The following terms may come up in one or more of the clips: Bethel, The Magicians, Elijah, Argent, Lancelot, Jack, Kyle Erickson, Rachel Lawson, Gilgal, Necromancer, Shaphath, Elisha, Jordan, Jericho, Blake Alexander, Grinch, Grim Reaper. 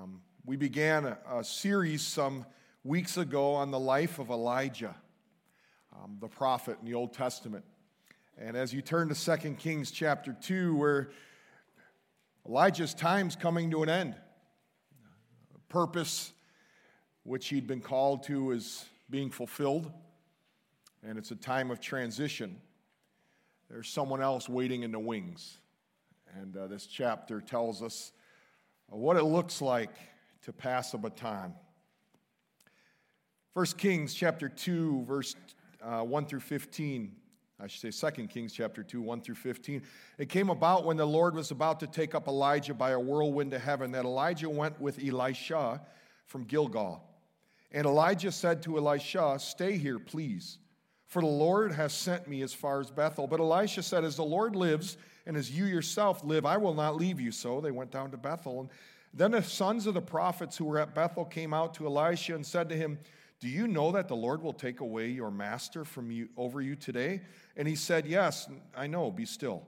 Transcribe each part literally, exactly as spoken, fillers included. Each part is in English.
Um, we began a, a series some weeks ago on the life of Elijah, um, the prophet in the Old Testament. And as you turn to Second Kings chapter two, where Elijah's time's coming to an end, purpose which he'd been called to is being fulfilled, and it's a time of transition. There's someone else waiting in the wings. And uh, this chapter tells us what it looks like to pass a baton. First Kings chapter two, verse uh, one through fifteen. I should say Second Kings chapter two, one through fifteen. It came about when the Lord was about to take up Elijah by a whirlwind to heaven that Elijah went with Elisha from Gilgal. And Elijah said to Elisha, "Stay here, please, for the Lord has sent me as far as Bethel." But Elisha said, "As the Lord lives, and as you yourself live, I will not leave you." So they went down to Bethel. And then the sons of the prophets who were at Bethel came out to Elisha and said to him, "Do you know that the Lord will take away your master from you over you today?" And he said, "Yes, I know, be still."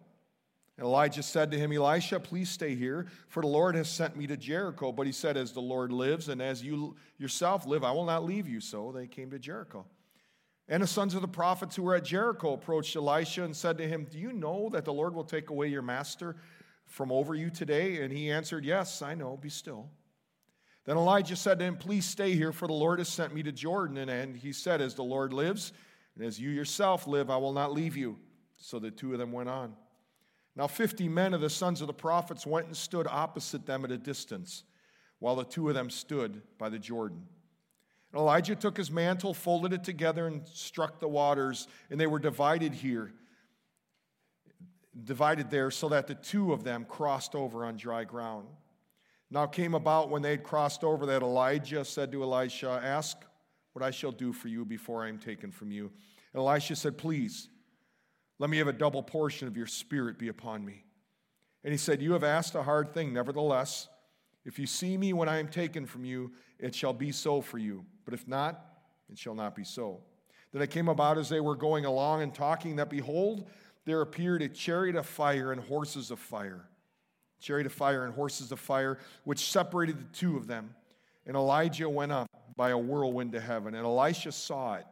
And Elijah said to him, "Elisha, please stay here, for the Lord has sent me to Jericho." But he said, "As the Lord lives, and as you yourself live, I will not leave you." So they came to Jericho. And the sons of the prophets who were at Jericho approached Elisha and said to him, "Do you know that the Lord will take away your master from over you today?" And he answered, "Yes, I know, be still." Then Elijah said to him, "Please stay here, for the Lord has sent me to Jordan." And, and he said, "As the Lord lives, and as you yourself live, I will not leave you." So the two of them went on. Now fifty men of the sons of the prophets went and stood opposite them at a distance, while the two of them stood by the Jordan. And Elijah took his mantle, folded it together, and struck the waters, and they were divided here, divided there, so that the two of them crossed over on dry ground. Now it came about when they had crossed over that Elijah said to Elisha, "Ask what I shall do for you before I am taken from you." And Elisha said, "Please, let me have a double portion of your spirit be upon me." And he said, "You have asked a hard thing. Nevertheless, if you see me when I am taken from you, it shall be so for you. But if not, it shall not be so." Then it came about as they were going along and talking that, behold, there appeared a chariot of fire and horses of fire. chariot of fire and horses of fire, which separated the two of them. And Elijah went up by a whirlwind to heaven. And Elisha saw it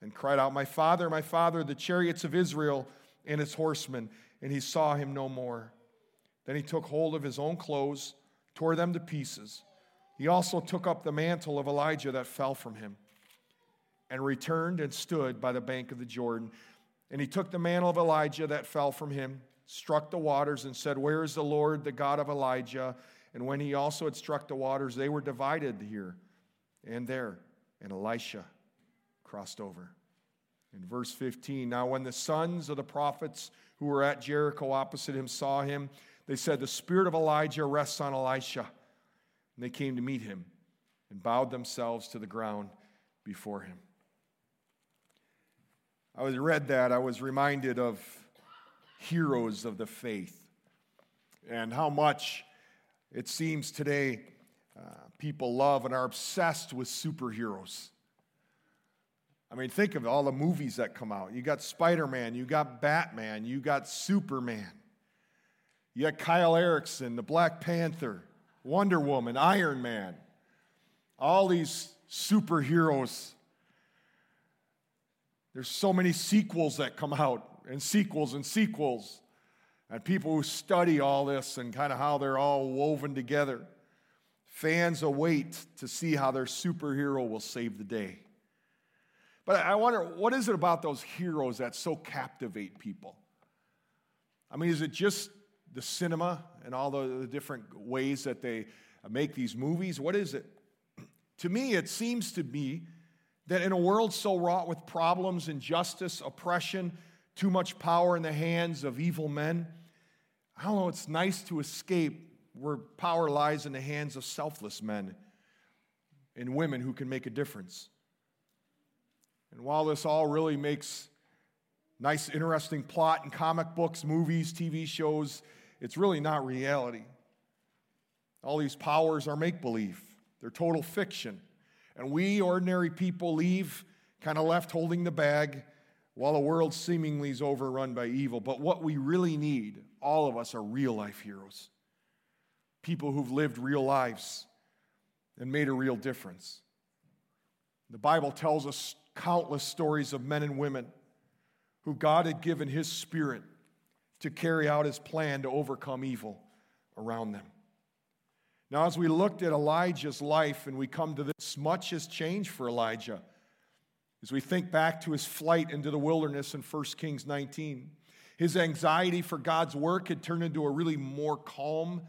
and cried out, "My father, my father, the chariots of Israel and its horsemen." And he saw him no more. Then he took hold of his own clothes, tore them to pieces. He also took up the mantle of Elijah that fell from him, and returned and stood by the bank of the Jordan. And he took the mantle of Elijah that fell from him, struck the waters, and said, "Where is the Lord, the God of Elijah?" And when he also had struck the waters, they were divided here and there, and Elisha crossed over. In verse fifteen, now when the sons of the prophets who were at Jericho opposite him saw him, they said, "The spirit of Elijah rests on Elisha." And they came to meet him and bowed themselves to the ground before him. I was read that, I was reminded of heroes of the faith, and how much it seems today uh, people love and are obsessed with superheroes. I mean, think of all the movies that come out. You got Spider-Man, you got Batman, you got Superman, you got Kyle Erickson, the Black Panther, Wonder Woman, Iron Man, all these superheroes. There's so many sequels that come out, and sequels and sequels, and people who study all this and kind of how they're all woven together. Fans await to see how their superhero will save the day. But I wonder, what is it about those heroes that so captivate people? I mean, is it just the cinema and all the different ways that they make these movies? What is it? To me, it seems to be that in a world so wrought with problems, injustice, oppression, too much power in the hands of evil men, I don't know, it's nice to escape where power lies in the hands of selfless men and women who can make a difference. And while this all really makes nice, interesting plot in comic books, movies, T V shows, it's really not reality. All these powers are make-believe. They're total fiction. And we ordinary people leave kind of left holding the bag, while the world seemingly is overrun by evil. But what we really need, all of us, are real-life heroes. people who've lived real lives and made a real difference. The Bible tells us countless stories of men and women who God had given His Spirit to carry out His plan to overcome evil around them. Now, as we looked at Elijah's life and we come to this, much has changed for Elijah. As we think back to his flight into the wilderness in First Kings nineteen, his anxiety for God's work had turned into a really more calm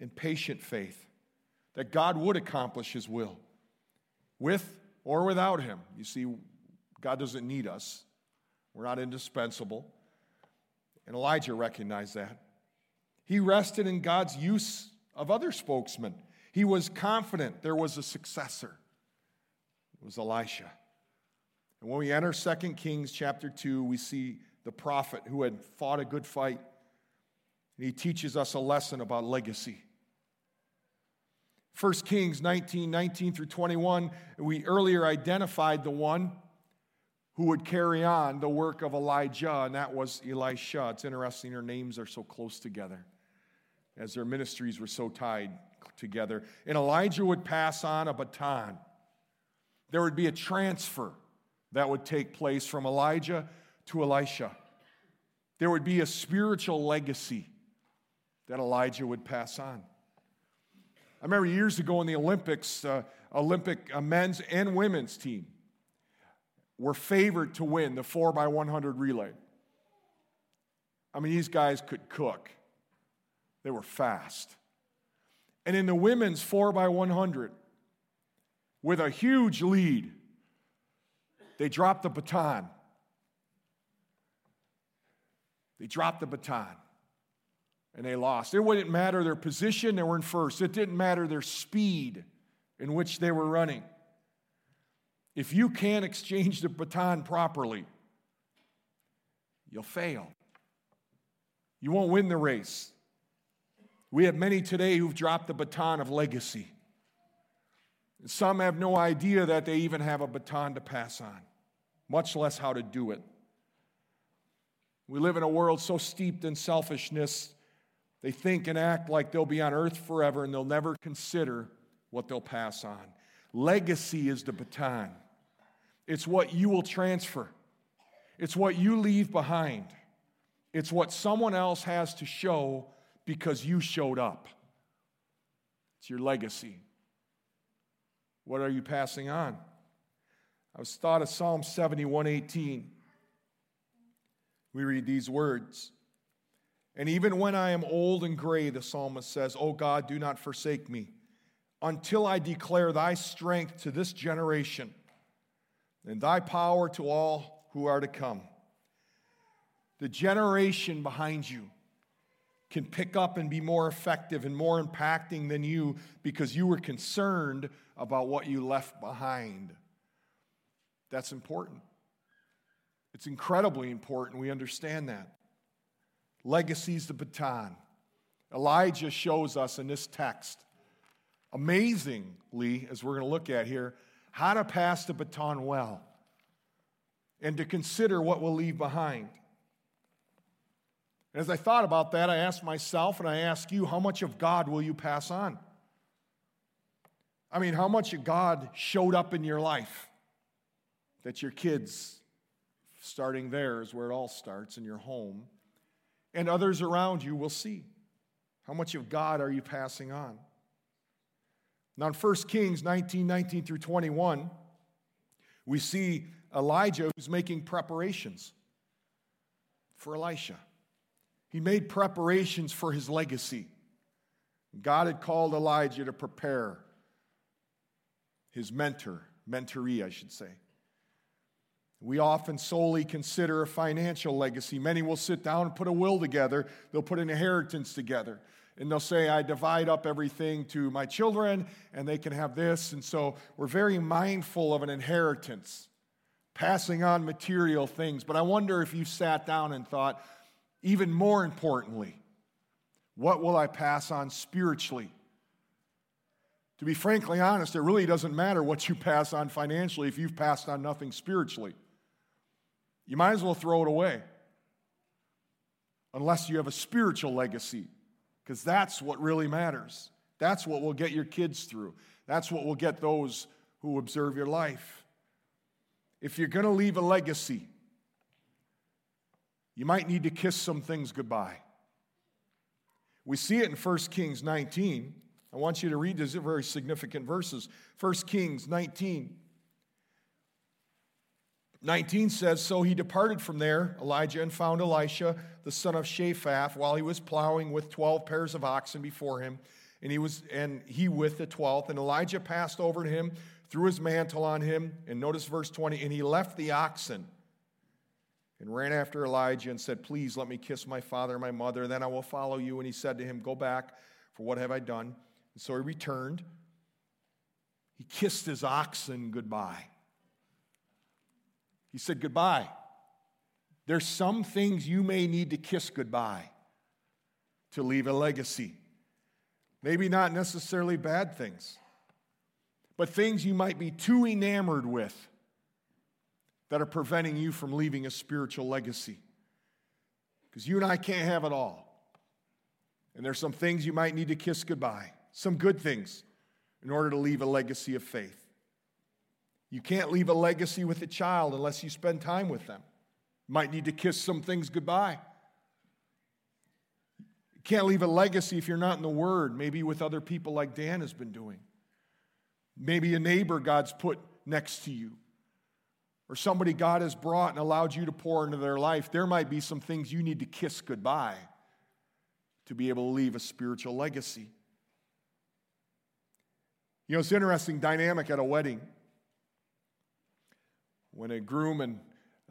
and patient faith that God would accomplish His will with or without him. You see, God doesn't need us. We're not indispensable. And Elijah recognized that. He rested in God's use of other spokesmen. He was confident there was a successor. It was Elisha. And when we enter Second Kings chapter two, we see the prophet who had fought a good fight. And he teaches us a lesson about legacy. First Kings nineteen, nineteen through twenty-one, we earlier identified the one who would carry on the work of Elijah, and that was Elisha. It's interesting, their names are so close together, as their ministries were so tied together. And Elijah would pass on a baton. There would be a transfer that would take place from Elijah to Elisha. There would be a spiritual legacy that Elijah would pass on. I remember years ago in the Olympics, uh, Olympic uh, men's and women's team were favored to win the four by one hundred relay. I mean, these guys could cook. They were fast. And in the women's four by one hundred, with a huge lead, they dropped the baton. They dropped the baton. And they lost. It wouldn't matter their position, they were in first. It didn't matter their speed in which they were running. If you can't exchange the baton properly, you'll fail. You won't win the race. We have many today who've dropped the baton of legacy. Some have no idea that they even have a baton to pass on, much less how to do it. We live in a world so steeped in selfishness. They think and act like they'll be on earth forever and they'll never consider what they'll pass on. Legacy is the baton. It's what you will transfer. It's what you leave behind. It's what someone else has to show because you showed up. It's your legacy. What are you passing on? I was thought of Psalm seventy-one eighteen. We read these words. And even when I am old and gray, the psalmist says, "O God, do not forsake me until I declare thy strength to this generation and thy power to all who are to come." The generation behind you can pick up and be more effective and more impacting than you because you were concerned about what you left behind. That's important. It's incredibly important. We understand that. Legacy's the baton. Elijah shows us in this text, amazingly, as we're going to look at here, how to pass the baton well and to consider what we'll leave behind. As I thought about that, I asked myself and I ask you, how much of God will you pass on? I mean, how much of God showed up in your life that your kids, starting there is where it all starts, in your home, and others around you will see. How much of God are you passing on? Now in First Kings nineteen, nineteen through twenty-one, we see Elijah who's making preparations for Elisha. He made preparations for his legacy. God had called Elijah to prepare his mentor, mentoree, I should say. We often solely consider a financial legacy. Many will sit down and put a will together. They'll put an inheritance together. And they'll say, I divide up everything to my children, and they can have this. And so we're very mindful of an inheritance, passing on material things. But I wonder if you sat down and thought, even more importantly, what will I pass on spiritually? To be frankly honest, it really doesn't matter what you pass on financially if you've passed on nothing spiritually. You might as well throw it away, unless you have a spiritual legacy, because that's what really matters. That's what will get your kids through. That's what will get those who observe your life. If you're going to leave a legacy, you might need to kiss some things goodbye. We see it in First Kings nineteen. I want you to read these very significant verses. First Kings nineteen. nineteen says, "So he departed from there, Elijah, and found Elisha, the son of Shaphath, while he was plowing with twelve pairs of oxen before him, and he was and he with the twelfth. And Elijah passed over to him, threw his mantle on him," and notice verse twenty, "and he left the oxen and ran after Elijah and said, 'Please let me kiss my father and my mother, then I will follow you.' And he said to him, 'Go back, for what have I done?' And so he returned. He kissed his oxen goodbye. He said goodbye. There's some things you may need to kiss goodbye to leave a legacy. Maybe not necessarily bad things, but things you might be too enamored with that are preventing you from leaving a spiritual legacy. Because you and I can't have it all. And there's some things you might need to kiss goodbye, some good things, in order to leave a legacy of faith. You can't leave a legacy with a child unless you spend time with them. You might need to kiss some things goodbye. You can't leave a legacy if you're not in the Word, maybe with other people like Dan has been doing. Maybe a neighbor God's put next to you, or somebody God has brought and allowed you to pour into their life. There might be some things you need to kiss goodbye to be able to leave a spiritual legacy. You know, it's an interesting dynamic at a wedding. When a groom and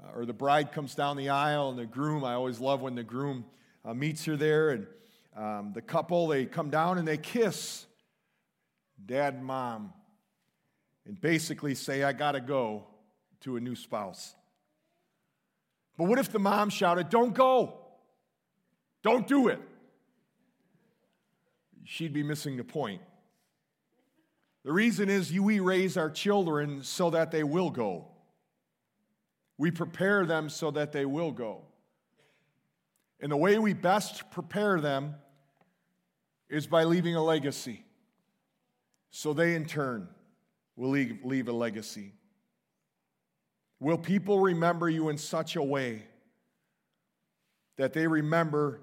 uh, or the bride comes down the aisle, and the groom, I always love when the groom uh, meets her there, and um, the couple, they come down and they kiss dad and mom and basically say, "I gotta go," to a new spouse. But what if the mom shouted, "Don't go, don't do it"? She'd be missing the point. The reason is you, we raise our children so that they will go. We prepare them so that they will go. And the way we best prepare them is by leaving a legacy, so they in turn will leave, leave a legacy. Will people remember you in such a way that they remember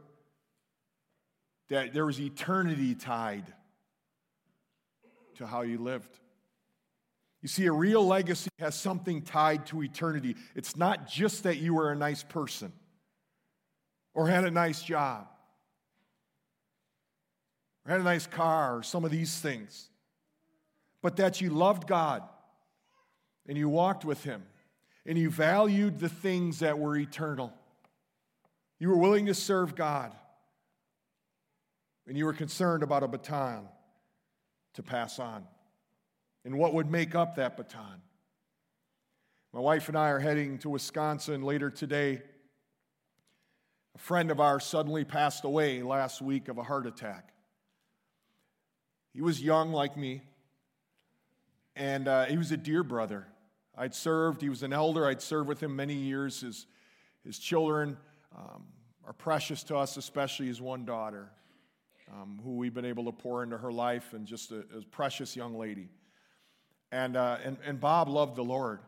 that there was eternity tied to how you lived? You see, a real legacy has something tied to eternity. It's not just that you were a nice person or had a nice job or had a nice car or some of these things, but that you loved God and you walked with Him and you valued the things that were eternal. You were willing to serve God and you were concerned about a baton to pass on. And what would make up that baton? My wife and I are heading to Wisconsin later today. A friend of ours suddenly passed away last week of a heart attack. He was young like me, and uh, he was a dear brother. I'd served, he was an elder, I'd served with him many years. His, his children um, are precious to us, especially his one daughter, um, who we've been able to pour into her life, and just a, a precious young lady. And, uh, and and Bob loved the Lord,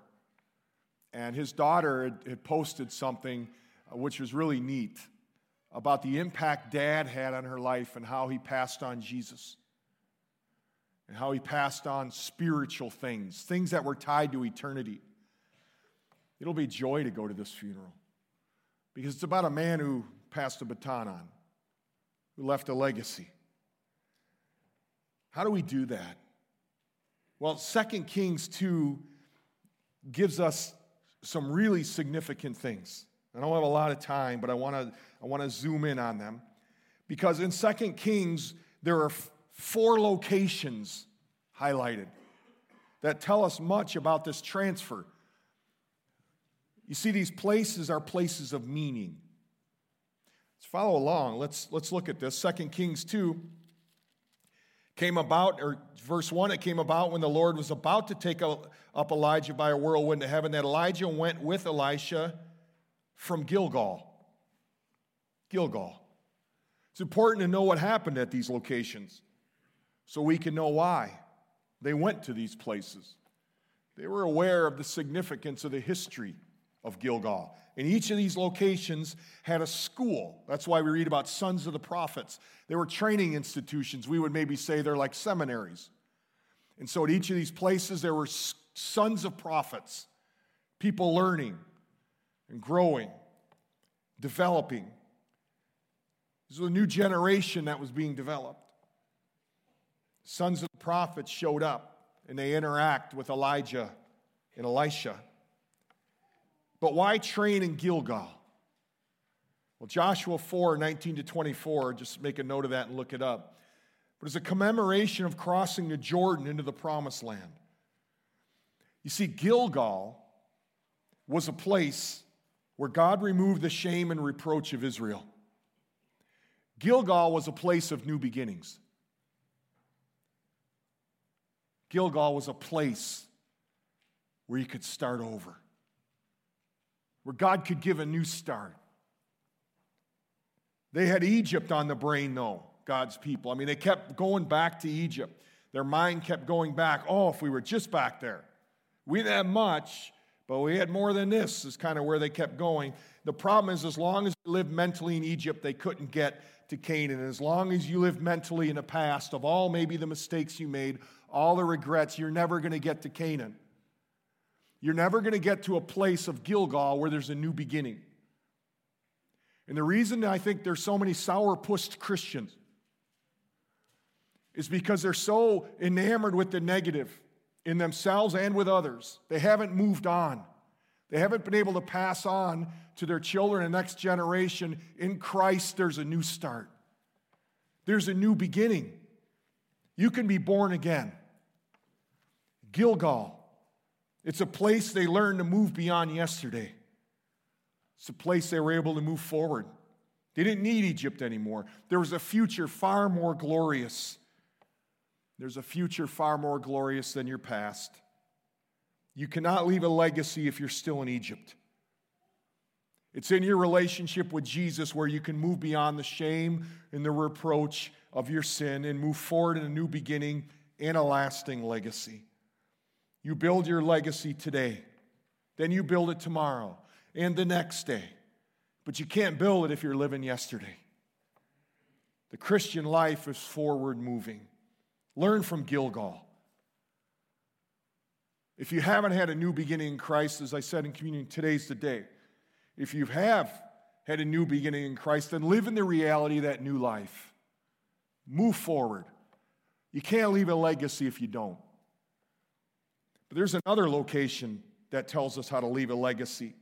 and his daughter had, had posted something uh, which was really neat about the impact Dad had on her life and how he passed on Jesus and how he passed on spiritual things, things that were tied to eternity. It'll be joy to go to this funeral because it's about a man who passed a baton on, who left a legacy. How do we do that? Well, Second Kings two gives us some really significant things. I don't have a lot of time, but I want to I want to zoom in on them. Because in Second Kings, there are four locations highlighted that tell us much about this transfer. You see, these places are places of meaning. Let's follow along. Let's, let's look at this. Second Kings two. Came about, or verse one, it came about when the Lord was about to take up Elijah by a whirlwind to heaven, that Elijah went with Elisha from Gilgal. Gilgal. It's important to know what happened at these locations so we can know why they went to these places. They were aware of the significance of the history of Gilgal. And each of these locations had a school. That's why we read about sons of the prophets. They were training institutions. We would maybe say they're like seminaries. And so at each of these places, there were sons of prophets, people learning and growing, developing. This was a new generation that was being developed. Sons of the prophets showed up, and they interact with Elijah and Elisha. But why train in Gilgal? Well, Joshua four, nineteen to twenty-four, just make a note of that and look it up. But it's a commemoration of crossing the Jordan into the promised land. You see, Gilgal was a place where God removed the shame and reproach of Israel. Gilgal was a place of new beginnings. Gilgal was a place where you could start over, where God could give a new start. They had Egypt on the brain, though, God's people. I mean, they kept going back to Egypt. Their mind kept going back. Oh, if we were just back there. We didn't have much, but we had more than this, is kind of where they kept going. The problem is, as long as you lived mentally in Egypt, they couldn't get to Canaan. And as long as you live mentally in the past of all maybe the mistakes you made, all the regrets, you're never going to get to Canaan. You're never going to get to a place of Gilgal where there's a new beginning. And the reason I think there's so many sourpussed Christians is because they're so enamored with the negative in themselves and with others. They haven't moved on. They haven't been able to pass on to their children and next generation. In Christ, there's a new start. There's a new beginning. You can be born again. Gilgal. It's a place they learned to move beyond yesterday. It's a place they were able to move forward. They didn't need Egypt anymore. There was a future far more glorious. There's a future far more glorious than your past. You cannot leave a legacy if you're still in Egypt. It's in your relationship with Jesus where you can move beyond the shame and the reproach of your sin and move forward in a new beginning and a lasting legacy. You build your legacy today. Then you build it tomorrow and the next day. But you can't build it if you're living yesterday. The Christian life is forward moving. Learn from Gilgal. If you haven't had a new beginning in Christ, as I said in communion, today's the day. If you have had a new beginning in Christ, then live in the reality of that new life. Move forward. You can't leave a legacy if you don't. But there's another location that tells us how to leave a legacy.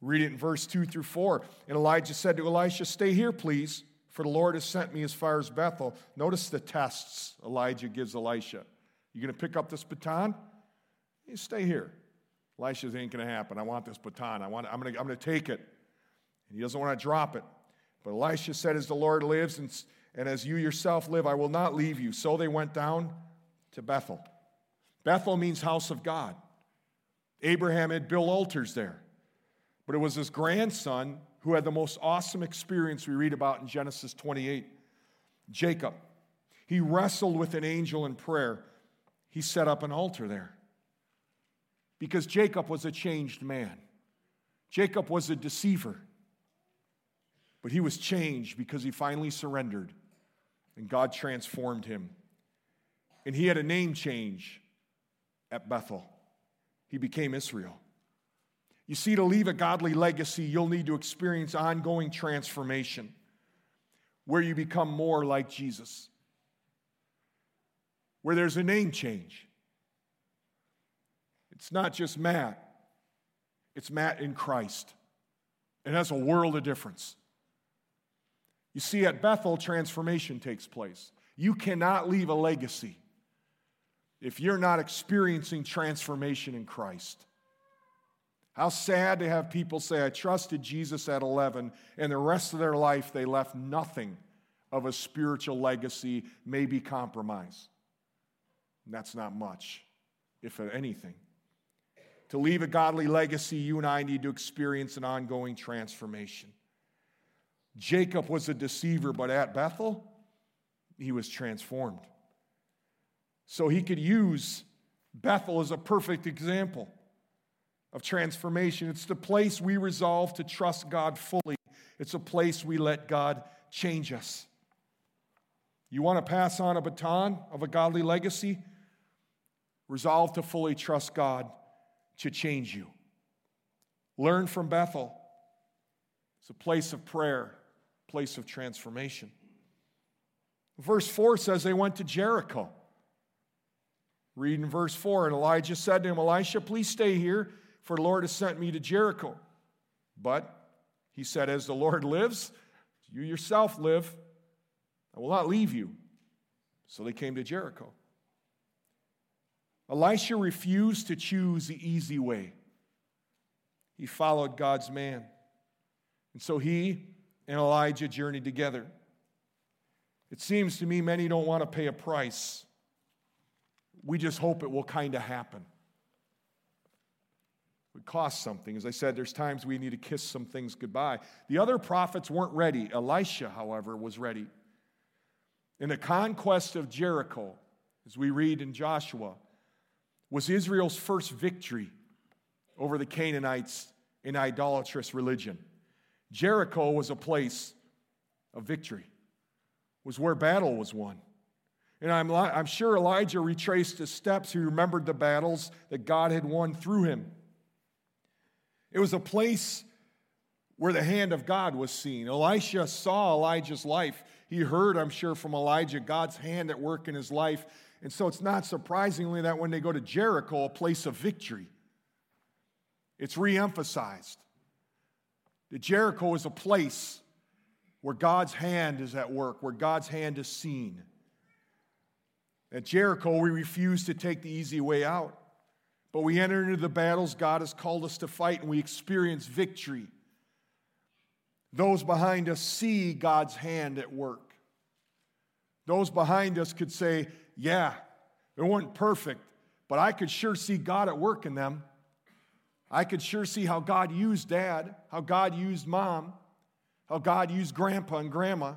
Read it in verse two through four. And Elijah said to Elisha, "Stay here, please, for the Lord has sent me as far as Bethel." Notice the tests Elijah gives Elisha. "You going to pick up this baton? You stay here." Elisha says, "Ain't going to happen. I want this baton. I want, I'm going to, I'm going to take it." And he doesn't want to drop it. But Elisha said, "As the Lord lives and, and as you yourself live, I will not leave you." So they went down to Bethel. Bethel means house of God. Abraham had built altars there. But it was his grandson who had the most awesome experience we read about in Genesis twenty-eight, Jacob. He wrestled with an angel in prayer. He set up an altar there. Because Jacob was a changed man. Jacob was a deceiver. But he was changed because he finally surrendered. And God transformed him. And he had a name change at Bethel. He became Israel. You see, to leave a godly legacy, you'll need to experience ongoing transformation where you become more like Jesus, where there's a name change. It's not just Matt. It's Matt in Christ. And that's a world of difference. You see, at Bethel, transformation takes place. You cannot leave a legacy if you're not experiencing transformation in Christ. How sad to have people say, "I trusted Jesus at eleven, and the rest of their life they left nothing of a spiritual legacy, maybe compromise. And that's not much, if anything. To leave a godly legacy, you and I need to experience an ongoing transformation. Jacob was a deceiver, but at Bethel, he was transformed. So he could use Bethel as a perfect example of transformation. It's the place we resolve to trust God fully. It's a place we let God change us. You want to pass on a baton of a godly legacy? Resolve to fully trust God to change you. Learn from Bethel. It's a place of prayer, place of transformation. Verse four says they went to Jericho. Read in verse four, and Elijah said to him, Elisha, please stay here, for the Lord has sent me to Jericho. But he said, as the Lord lives, you yourself live. I will not leave you. So they came to Jericho. Elisha refused to choose the easy way. He followed God's man. And so he and Elijah journeyed together. It seems to me many don't want to pay a price. We just hope it will kind of happen. It would cost something. As I said, there's times we need to kiss some things goodbye. The other prophets weren't ready. Elisha, however, was ready. In the conquest of Jericho, as we read in Joshua, was Israel's first victory over the Canaanites in idolatrous religion. Jericho was a place of victory, was where battle was won. And I'm, I'm sure Elijah retraced his steps. He remembered the battles that God had won through him. It was a place where the hand of God was seen. Elisha saw Elijah's life. He heard, I'm sure, from Elijah, God's hand at work in his life. And so it's not surprisingly that when they go to Jericho, a place of victory, it's reemphasized. That Jericho is a place where God's hand is at work, where God's hand is seen. At Jericho, we refuse to take the easy way out, but we enter into the battles God has called us to fight, and we experience victory. Those behind us see God's hand at work. Those behind us could say, yeah, it wasn't perfect, but I could sure see God at work in them. I could sure see how God used Dad, how God used Mom, how God used Grandpa and Grandma,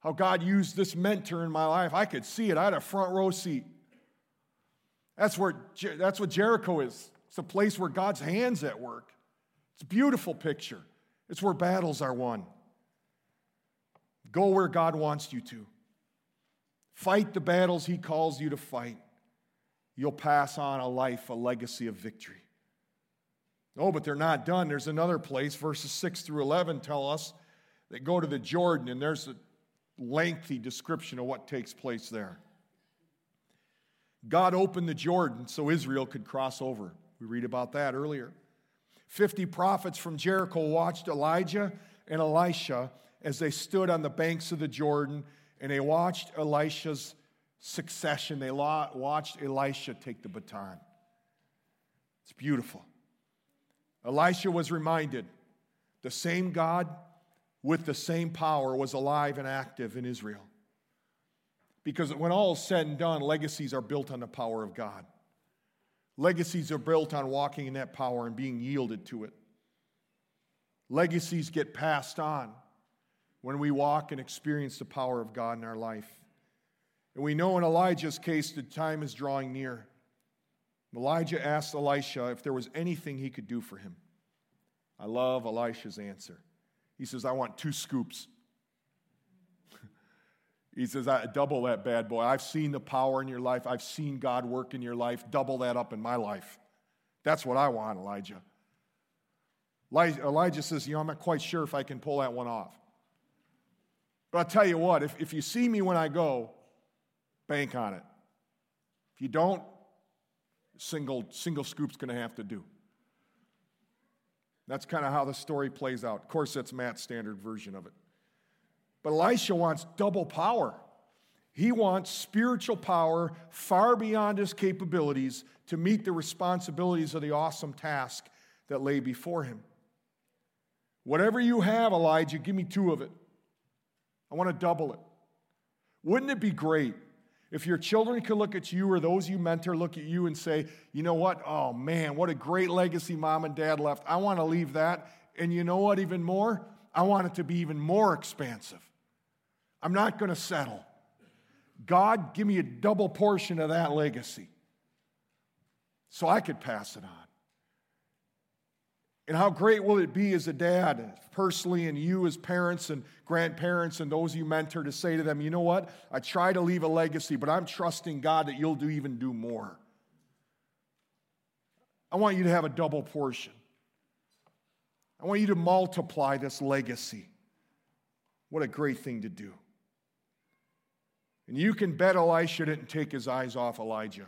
how God used this mentor in my life. I could see it. I had a front row seat. That's where, that's what Jericho is. It's a place where God's hand's at work. It's a beautiful picture. It's where battles are won. Go where God wants you to. Fight the battles he calls you to fight. You'll pass on a life, a legacy of victory. Oh, but they're not done. There's another place. Verses six through eleven tell us they go to the Jordan, and there's a lengthy description of what takes place there. God opened the Jordan so Israel could cross over. We read about that earlier. Fifty prophets from Jericho watched Elijah and Elisha as they stood on the banks of the Jordan, and they watched Elisha's succession. They watched Elisha take the baton. It's beautiful. Elisha was reminded the same God with the same power was alive and active in Israel. Because when all is said and done, legacies are built on the power of God. Legacies are built on walking in that power and being yielded to it. Legacies get passed on when we walk and experience the power of God in our life. And we know in Elijah's case, the time is drawing near. Elijah asked Elisha if there was anything he could do for him. I love Elisha's answer. He says, I want two scoops. He says, I double that bad boy. I've seen the power in your life. I've seen God work in your life. Double that up in my life. That's what I want, Elijah. Elijah says, you know, I'm not quite sure if I can pull that one off. But I'll tell you what, if, if you see me when I go, bank on it. If you don't, single, single scoop's going to have to do. That's kind of how the story plays out. Of course, that's Matt's standard version of it. But Elisha wants double power. He wants spiritual power far beyond his capabilities to meet the responsibilities of the awesome task that lay before him. Whatever you have, Elijah, give me two of it. I want to double it. Wouldn't it be great if your children could look at you or those you mentor look at you and say, you know what? Oh, man, what a great legacy Mom and Dad left. I want to leave that. And you know what, even more? I want it to be even more expansive. I'm not going to settle. God, give me a double portion of that legacy so I could pass it on. And how great will it be as a dad, personally, and you as parents and grandparents and those you mentor, to say to them, you know what, I try to leave a legacy, but I'm trusting God that you'll do even do more. I want you to have a double portion. I want you to multiply this legacy. What a great thing to do. And you can bet Elisha didn't take his eyes off Elijah.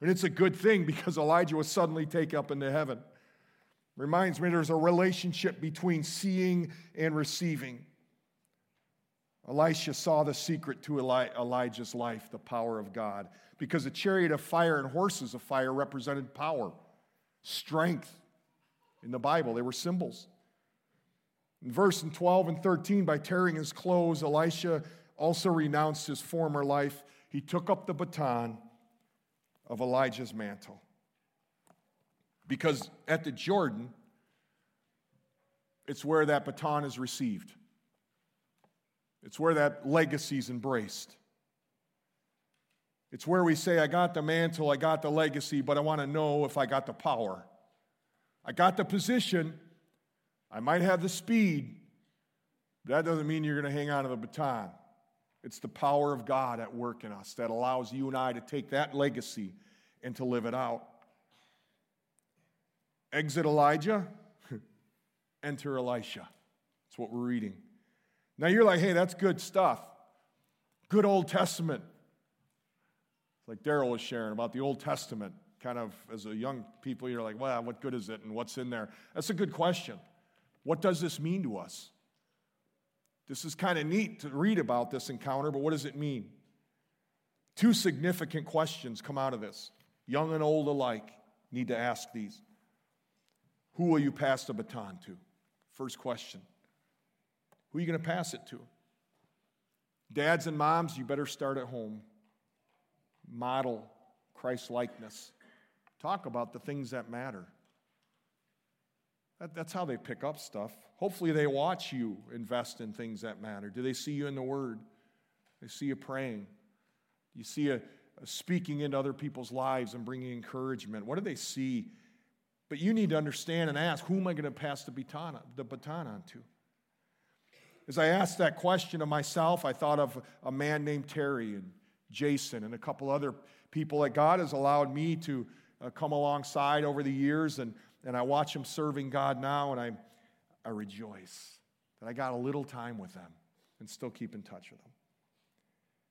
And it's a good thing, because Elijah was suddenly taken up into heaven. Reminds me there's a relationship between seeing and receiving. Elisha saw the secret to Eli- Elijah's life, the power of God, because a chariot of fire and horses of fire represented power, strength. In the Bible, they were symbols. In verse twelve and thirteen, by tearing his clothes, Elisha also renounced his former life. He took up the baton of Elijah's mantle. Because at the Jordan, it's where that baton is received. It's where that legacy is embraced. It's where we say, I got the mantle, I got the legacy, but I want to know if I got the power. I got the position, I might have the speed, but that doesn't mean you're going to hang on to the baton. It's the power of God at work in us that allows you and I to take that legacy and to live it out. Exit Elijah, enter Elisha. That's what we're reading. Now you're like, hey, that's good stuff. Good Old Testament. It's like Daryl was sharing about the Old Testament. Kind of as a young people, you're like, well, what good is it and what's in there? That's a good question. What does this mean to us? This is kind of neat to read about this encounter, but what does it mean? Two significant questions come out of this. Young and old alike need to ask these. Who will you pass the baton to? First question. Who are you going to pass it to? Dads and moms, you better start at home. Model Christ-likeness. Talk about the things that matter. That, that's how they pick up stuff. Hopefully they watch you invest in things that matter. Do they see you in the Word? They see you praying. Do you see you speaking into other people's lives and bringing encouragement? What do they see? But you need to understand and ask, who am I going to pass the baton, the baton on to? As I asked that question of myself, I thought of a man named Terry and Jason and a couple other people that God has allowed me to uh, come alongside over the years, and, and I watch them serving God now, and I, I rejoice that I got a little time with them and still keep in touch with them.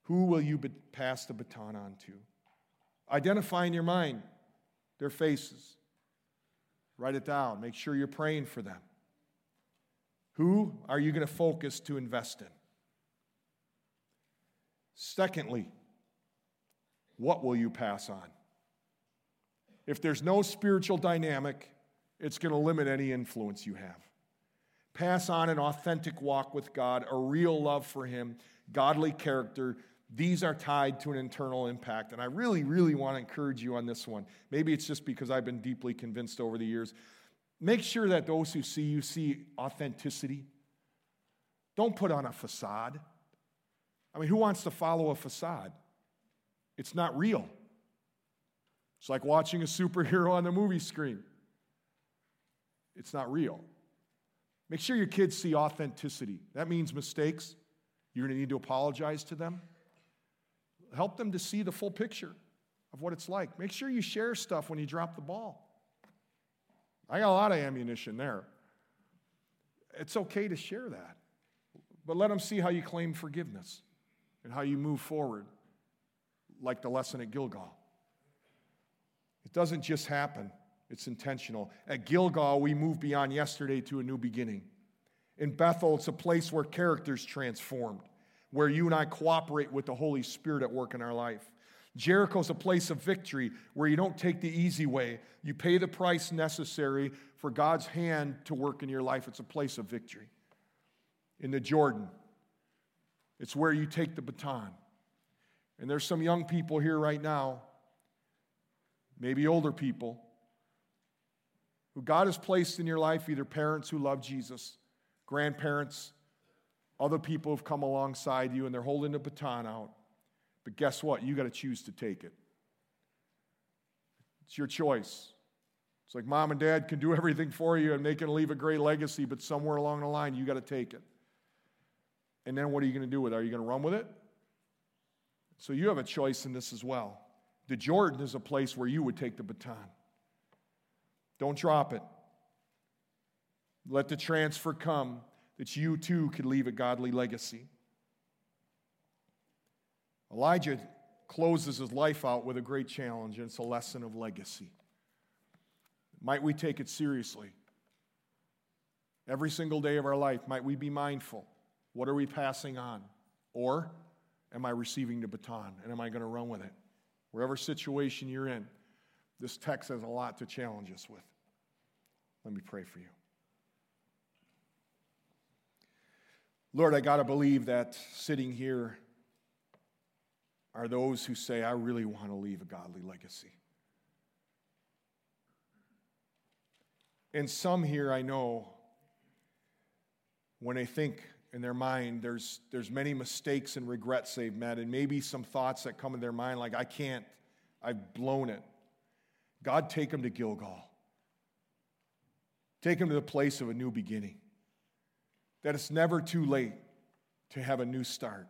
Who will you be- pass the baton on to? Identify in your mind their faces. Write it down. Make sure you're praying for them. Who are you going to focus to invest in? Secondly, what will you pass on? If there's no spiritual dynamic, it's going to limit any influence you have. Pass on an authentic walk with God, a real love for Him, godly character. These are tied to an internal impact. And I really, really want to encourage you on this one. Maybe it's just because I've been deeply convinced over the years. Make sure that those who see you see authenticity. Don't put on a facade. I mean, who wants to follow a facade? It's not real. It's like watching a superhero on the movie screen. It's not real. Make sure your kids see authenticity. That means mistakes. You're going to need to apologize to them. Help them to see the full picture of what it's like. Make sure you share stuff when you drop the ball. I got a lot of ammunition there. It's okay to share that. But let them see how you claim forgiveness and how you move forward. Like the lesson at Gilgal. It doesn't just happen. It's intentional. At Gilgal, we move beyond yesterday to a new beginning. In Bethel, it's a place where character's transformed, where you and I cooperate with the Holy Spirit at work in our life. Jericho's a place of victory where you don't take the easy way. You pay the price necessary for God's hand to work in your life. It's a place of victory. In the Jordan, it's where you take the baton. And there's some young people here right now, maybe older people, who God has placed in your life, either parents who love Jesus, grandparents, other people who've come alongside you, and they're holding the baton out. But guess what? You got to choose to take it. It's your choice. It's like mom and dad can do everything for you and they can leave a great legacy, but somewhere along the line, you got to take it. And then what are you going to do with it? Are you going to run with it? So you have a choice in this as well. The Jordan is a place where you would take the baton. Don't drop it. Let the transfer come that you too could leave a godly legacy. Elijah closes his life out with a great challenge, and it's a lesson of legacy. Might we take it seriously? Every single day of our life, might we be mindful? What are we passing on? Or am I receiving the baton, and am I going to run with it? Wherever situation you're in, this text has a lot to challenge us with. Let me pray for you. Lord, I got to believe that sitting here are those who say, I really want to leave a godly legacy. And some here, I know, when they think in their mind, there's, there's many mistakes and regrets they've made, and maybe some thoughts that come in their mind like, I can't, I've blown it. God, take them to Gilgal. Take them to the place of a new beginning. That it's never too late to have a new start.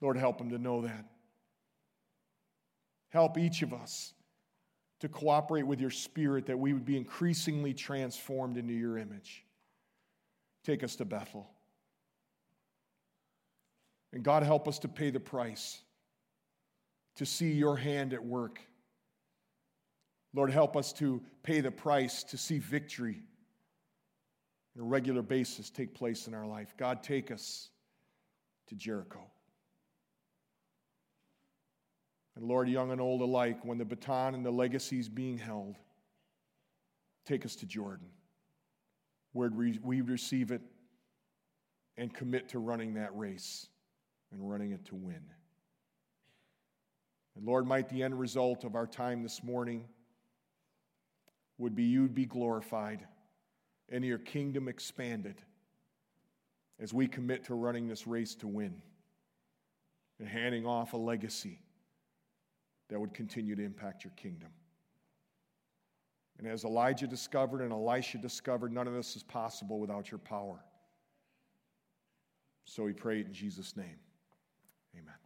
Lord, help them to know that. Help each of us to cooperate with your Spirit that we would be increasingly transformed into your image. Take us to Bethel. And God, help us to pay the price, to see your hand at work. Lord, help us to pay the price, to see victory on a regular basis take place in our life. God, take us to Jericho. And Lord, young and old alike, when the baton and the legacy is being held, take us to Jordan, where we receive it and commit to running that race and running it to win. And Lord, might the end result of our time this morning would be you'd be glorified and your kingdom expanded as we commit to running this race to win and handing off a legacy that would continue to impact your kingdom. And as Elijah discovered and Elisha discovered, none of this is possible without your power. So we pray it in Jesus' name. Amen.